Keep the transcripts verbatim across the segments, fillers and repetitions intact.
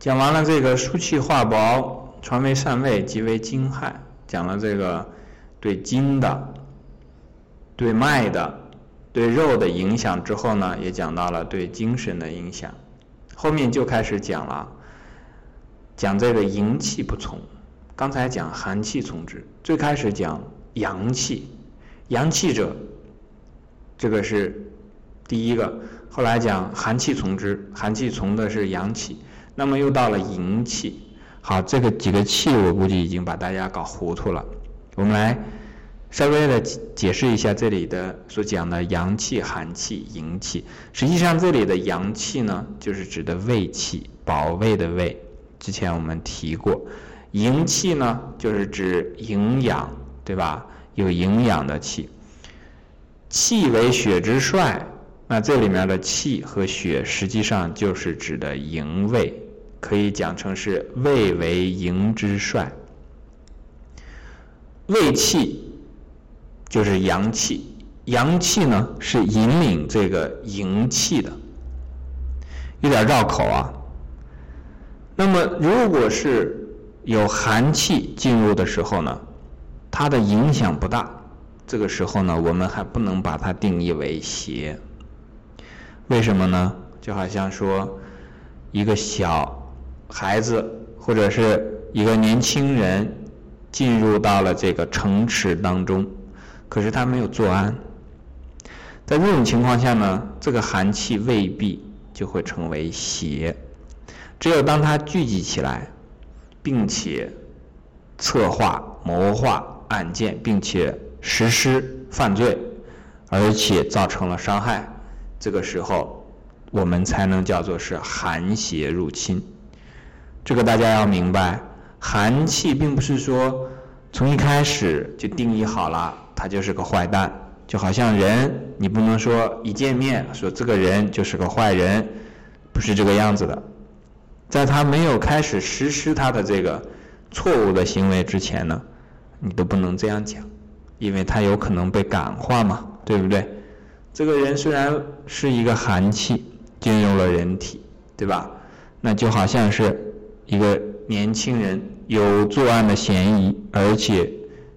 讲完了这个疏气化薄，传为善味，即为经害，讲了这个对筋的、对脉的、对肉的影响之后呢，也讲到了对精神的影响。后面就开始讲了，讲这个营气不从。刚才讲寒气从之，最开始讲阳气，阳气者，这个是第一个。后来讲寒气从之，寒气从的是阳气，那么又到了营气。好，这个几个气我估计已经把大家搞糊涂了，我们来稍微的解释一下这里的所讲的阳气、寒气、营气。实际上这里的阳气呢，就是指的卫气，保卫的卫，之前我们提过。营气呢，就是指营养，对吧？有营养的气。气为血之帅，那这里面的气和血实际上就是指的营卫，可以讲成是卫为营之帅。卫气就是阳气，阳气呢是引领这个营气的，有点绕口啊。那么如果是有寒气进入的时候呢，它的影响不大，这个时候呢我们还不能把它定义为邪。为什么呢？就好像说一个小孩子或者是一个年轻人进入到了这个城池当中，可是他没有坐安，在这种情况下呢，这个寒气未必就会成为邪，只有当它聚集起来并且策划谋划案件，并且实施犯罪，而且造成了伤害，这个时候我们才能叫做是寒邪入侵。这个大家要明白，寒气并不是说从一开始就定义好了他就是个坏蛋，就好像人你不能说一见面说这个人就是个坏人，不是这个样子的。在他没有开始实施他的这个错误的行为之前呢，你都不能这样讲，因为他有可能被感化嘛，对不对？这个人虽然是一个寒气进入了人体，对吧？那就好像是一个年轻人有作案的嫌疑，而且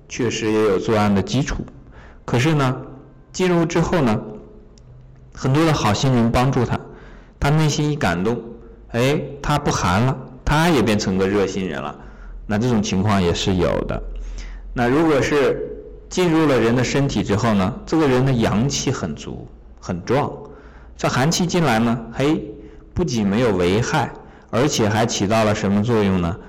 确实也有作案的基础，可是呢进入之后呢，很多的好心人帮助他，他内心一感动，哎，他不寒了，他也变成个热心人了，那这种情况也是有的。那如果是进入了人的身体之后呢，这个人的阳气很足很壮，这寒气进来呢，嘿，不仅没有危害，而且还起到了什么作用呢？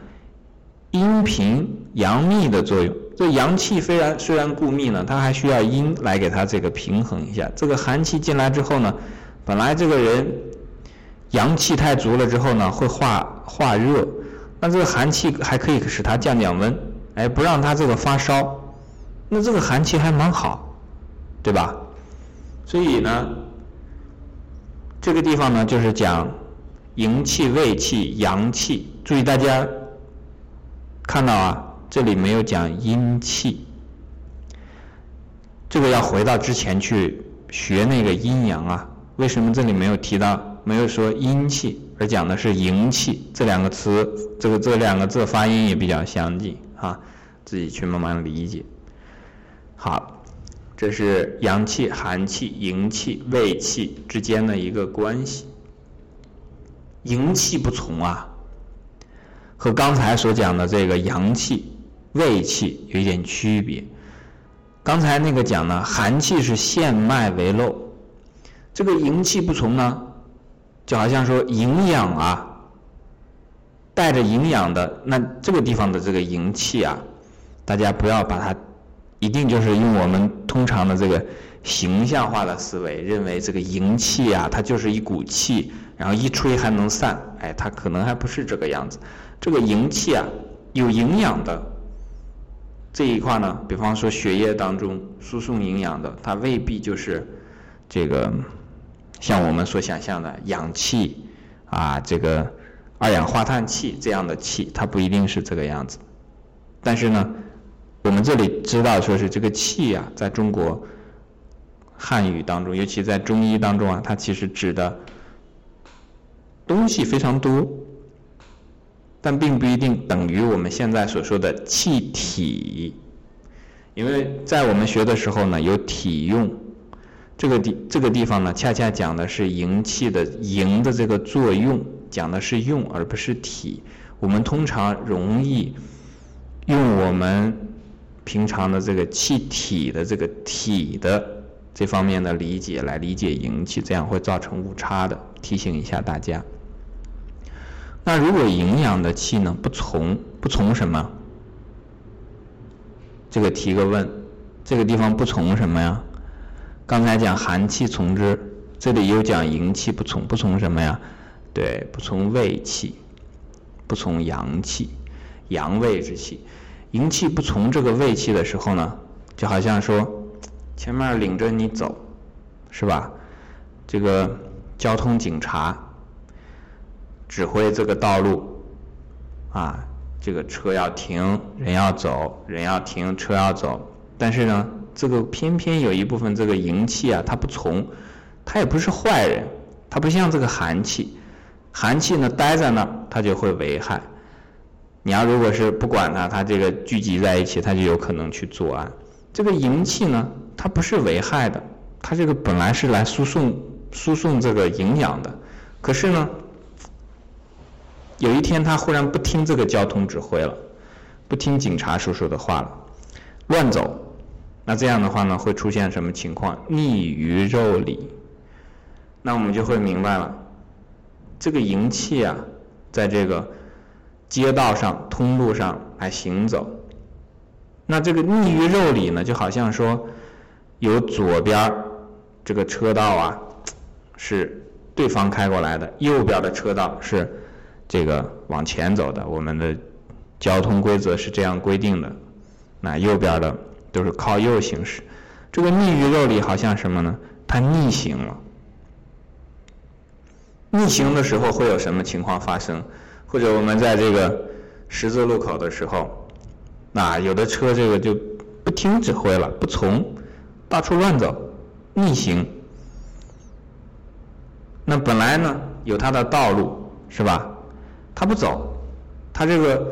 阴平阳秘的作用。这阳气虽然虽然固秘呢，它还需要阴来给它这个平衡一下。这个寒气进来之后呢，本来这个人阳气太足了之后呢，会化化热，那这个寒气还可以使它降降温，哎，不让它这个发烧，那这个寒气还蛮好，对吧？所以呢，这个地方呢就是讲营气、卫气、阳气。注意大家看到啊，这里没有讲阴气，这个要回到之前去学那个阴阳啊。为什么这里没有提到，没有说阴气，而讲的是营气，这两个词，这个这两个字发音也比较相近啊，自己去慢慢理解。好，这是阳气、寒气、营气、卫气之间的一个关系。营气不从啊，和刚才所讲的这个阳气、卫气有一点区别。刚才那个讲呢，寒气是陷脉为漏，这个营气不从呢，就好像说营养啊，带着营养的，那这个地方的这个营气啊，大家不要把它一定就是用我们通常的这个形象化的思维认为这个营气啊它就是一股气，然后一吹还能散，哎，它可能还不是这个样子。这个营气啊，有营养的这一块呢，比方说血液当中输送营养的，它未必就是这个像我们所想象的氧气啊，这个二氧化碳气这样的气，它不一定是这个样子。但是呢，我们这里知道说是这个气啊，在中国汉语当中，尤其在中医当中啊，它其实指的东西非常多，但并不一定等于我们现在所说的气体，因为在我们学的时候呢，有体用，这个地这个地方呢，恰恰讲的是营气的营的这个作用，讲的是用，而不是体。我们通常容易用我们平常的这个气体的这个体的这方面的理解来理解营气，这样会造成误差的，提醒一下大家。那如果营养的气呢，不从不从什么？这个提个问，这个地方不从什么呀？刚才讲寒气从之，这里又讲营气不从，不从什么呀？对，不从胃气，不从阳气，阳胃之气。营气不从这个胃气的时候呢，就好像说前面领着你走，是吧？这个交通警察指挥这个道路啊，这个车要停，人要走，人要停，车要走。但是呢，这个偏偏有一部分这个营气啊，它不从，它也不是坏人，它不像这个寒气，寒气呢待在那它就会危害。你要如果是不管它，它这个聚集在一起，它就有可能去作案。这个营气呢，它不是危害的，它这个本来是来输送输送这个营养的，可是呢，有一天他忽然不听这个交通指挥了，不听警察叔叔的话了，乱走。那这样的话呢，会出现什么情况？逆于肉理。那我们就会明白了，这个营气啊，在这个街道上通路上来行走。那这个逆于肉理呢，就好像说有左边这个车道啊是对方开过来的，右边的车道是这个往前走的，我们的交通规则是这样规定的，那右边的都是靠右行驶。这个逆于肉理好像什么呢？它逆行了。逆行的时候会有什么情况发生？或者我们在这个十字路口的时候，那有的车这个就不听指挥了，不从，到处乱走，逆行。那本来呢有它的道路，是吧？他不走，他这个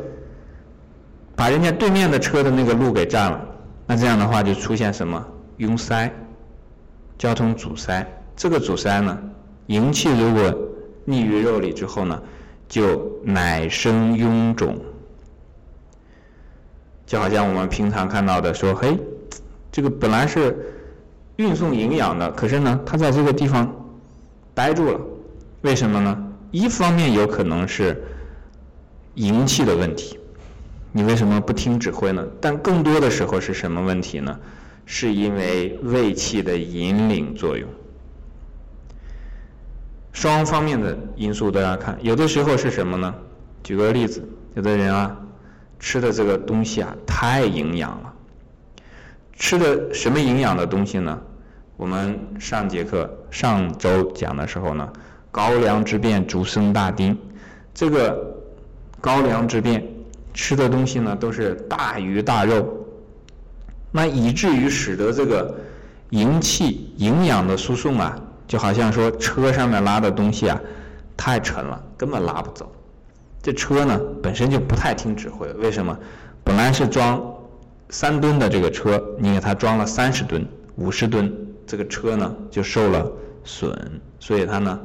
把人家对面的车的那个路给占了，那这样的话就出现什么？拥塞，交通阻塞。这个阻塞呢，营气如果逆于肉理之后呢，就乃生臃肿。就好像我们平常看到的说，嘿，这个本来是运送营养的，可是呢它在这个地方呆住了，为什么呢？一方面有可能是营气的问题，你为什么不听指挥呢？但更多的时候是什么问题呢？是因为胃气的引领作用。双方面的因素都要看。有的时候是什么呢？举个例子，有的人啊吃的这个东西啊太营养了。吃的什么营养的东西呢？我们上节课上周讲的时候呢，高粱之变，竹升大丁。这个高粱之变吃的东西呢，都是大鱼大肉，那以至于使得这个营气营养的输送啊，就好像说车上面拉的东西啊太沉了，根本拉不走。这车呢本身就不太听指挥，为什么？本来是装三吨的这个车，你给它装了三十吨、五十吨，这个车呢就受了损，所以它呢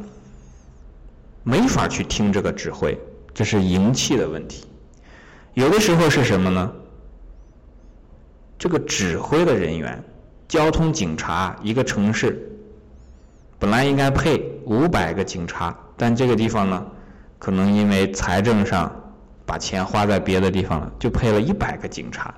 没法去听这个指挥，这是营气的问题。有的时候是什么呢？这个指挥的人员，交通警察，一个城市本来应该配五百个警察，但这个地方呢，可能因为财政上把钱花在别的地方了，就配了一百个警察。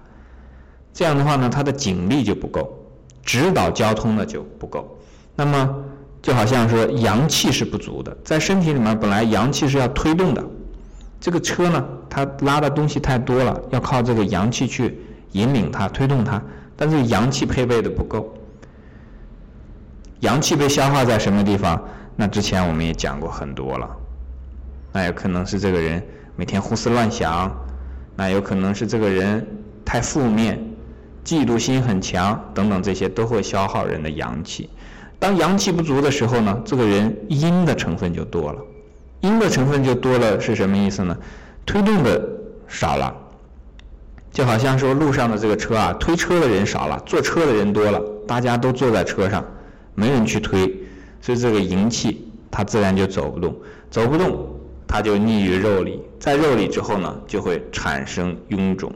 这样的话呢，他的警力就不够，指导交通的就不够。那么就好像说阳气是不足的，在身体里面本来阳气是要推动的，这个车呢它拉的东西太多了，要靠这个阳气去引领它、推动它，但是阳气配备的不够。阳气被消耗在什么地方？那之前我们也讲过很多了。那有可能是这个人每天胡思乱想，那有可能是这个人太负面，嫉妒心很强等等，这些都会消耗人的阳气。当阳气不足的时候呢，这个人阴的成分就多了。阴的成分就多了是什么意思呢？推动的少了，就好像说路上的这个车啊，推车的人少了，坐车的人多了，大家都坐在车上，没人去推，所以这个营气它自然就走不动，走不动它就溺于肉里，在肉里之后呢，就会产生臃肿。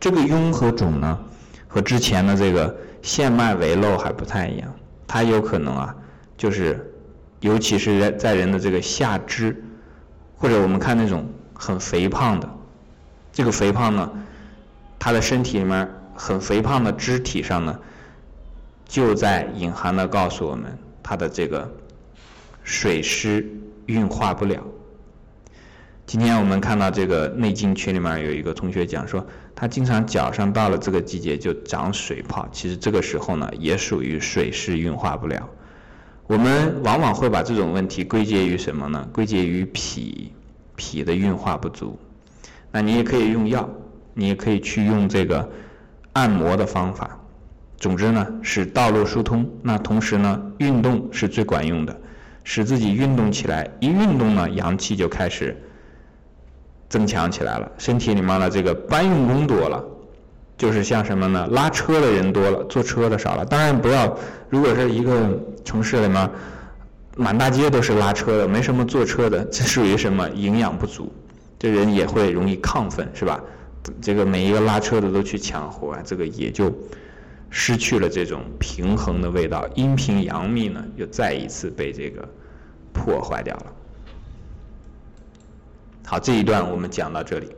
这个臃和肿呢，和之前的这个陷脉为漏还不太一样，它有可能啊，就是尤其是在人的这个下肢，或者我们看那种很肥胖的，这个肥胖呢，他的身体里面很肥胖的肢体上呢，就在隐含的告诉我们，他的这个水湿运化不了。今天我们看到这个内经群里面有一个同学讲说，他经常脚上到了这个季节就长水泡，其实这个时候呢，也属于水湿运化不了。我们往往会把这种问题归结于什么呢？归结于脾，脾的运化不足。那你也可以用药，你也可以去用这个按摩的方法。总之呢，使道路疏通。那同时呢，运动是最管用的，使自己运动起来，一运动呢，阳气就开始增强起来了，身体里面的这个搬运工多了，就是像什么呢？拉车的人多了，坐车的少了。当然不要，如果是一个城市里面满大街都是拉车的，没什么坐车的，这属于什么？营养不足，这人也会容易亢奋，是吧？这个每一个拉车的都去抢活啊，这个也就失去了这种平衡的味道，阴平阳秘呢，又再一次被这个破坏掉了。好，这一段我们讲到这里。